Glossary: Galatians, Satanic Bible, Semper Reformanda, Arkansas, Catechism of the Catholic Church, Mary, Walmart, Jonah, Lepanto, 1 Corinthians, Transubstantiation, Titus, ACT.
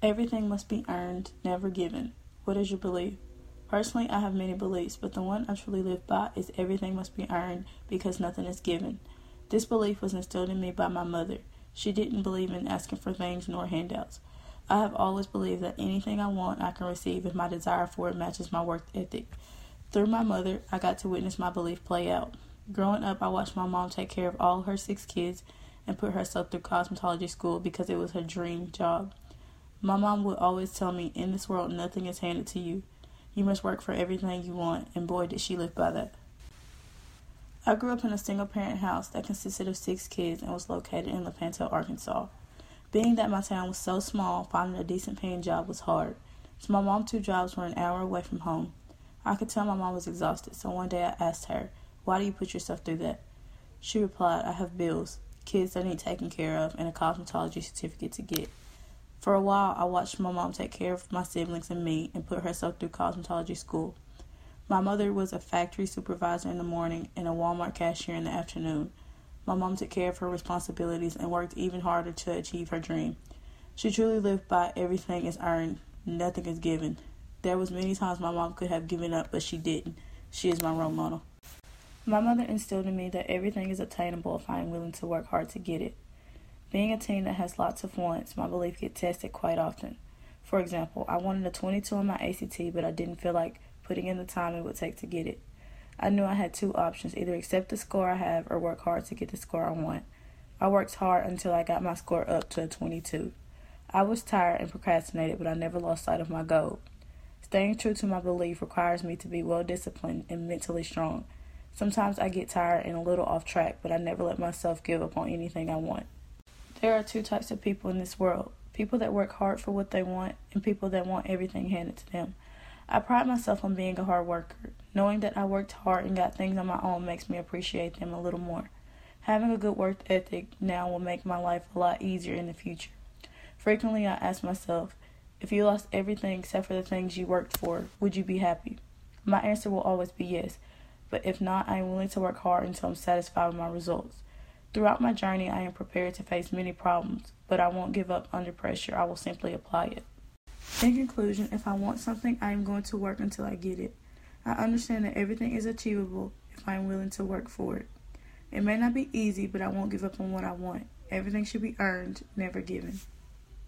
Everything must be earned, never given. What is your belief? Personally, I have many beliefs, but the one I truly live by is everything must be earned because nothing is given. This belief was instilled in me by my mother. She didn't believe in asking for things nor handouts. I have always believed that anything I want, I can receive if my desire for it matches my work ethic. Through my mother, I got to witness my belief play out. Growing up, I watched my mom take care of all her 6 kids and put herself through cosmetology school because it was her dream job. My mom would always tell me, in this world, nothing is handed to you. You must work for everything you want, and boy, did she live by that. I grew up in a single-parent house that consisted of 6 kids and was located in Lepanto, Arkansas. Being that my town was so small, finding a decent-paying job was hard. So my mom's 2 jobs were an hour away from home. I could tell my mom was exhausted, so one day I asked her, "Why do you put yourself through that?" She replied, "I have bills, kids that need taken care of, and a cosmetology certificate to get." For a while, I watched my mom take care of my siblings and me and put herself through cosmetology school. My mother was a factory supervisor in the morning and a Walmart cashier in the afternoon. My mom took care of her responsibilities and worked even harder to achieve her dream. She truly lived by everything is earned, nothing is given. There was many times my mom could have given up, but she didn't. She is my role model. My mother instilled in me that everything is attainable if I am willing to work hard to get it. Being a teen that has lots of wants, my belief gets tested quite often. For example, I wanted a 22 on my ACT, but I didn't feel like putting in the time it would take to get it. I knew I had 2 options, either accept the score I have or work hard to get the score I want. I worked hard until I got my score up to a 22. I was tired and procrastinated, but I never lost sight of my goal. Staying true to my belief requires me to be well-disciplined and mentally strong. Sometimes I get tired and a little off track, but I never let myself give up on anything I want. There are 2 types of people in this world, people that work hard for what they want and people that want everything handed to them. I pride myself on being a hard worker. Knowing that I worked hard and got things on my own makes me appreciate them a little more. Having a good work ethic now will make my life a lot easier in the future. Frequently, I ask myself, if you lost everything except for the things you worked for, would you be happy? My answer will always be yes, but if not, I am willing to work hard until I'm satisfied with my results. Throughout my journey, I am prepared to face many problems, but I won't give up under pressure. I will simply apply it. In conclusion, if I want something, I am going to work until I get it. I understand that everything is achievable if I am willing to work for it. It may not be easy, but I won't give up on what I want. Everything should be earned, never given.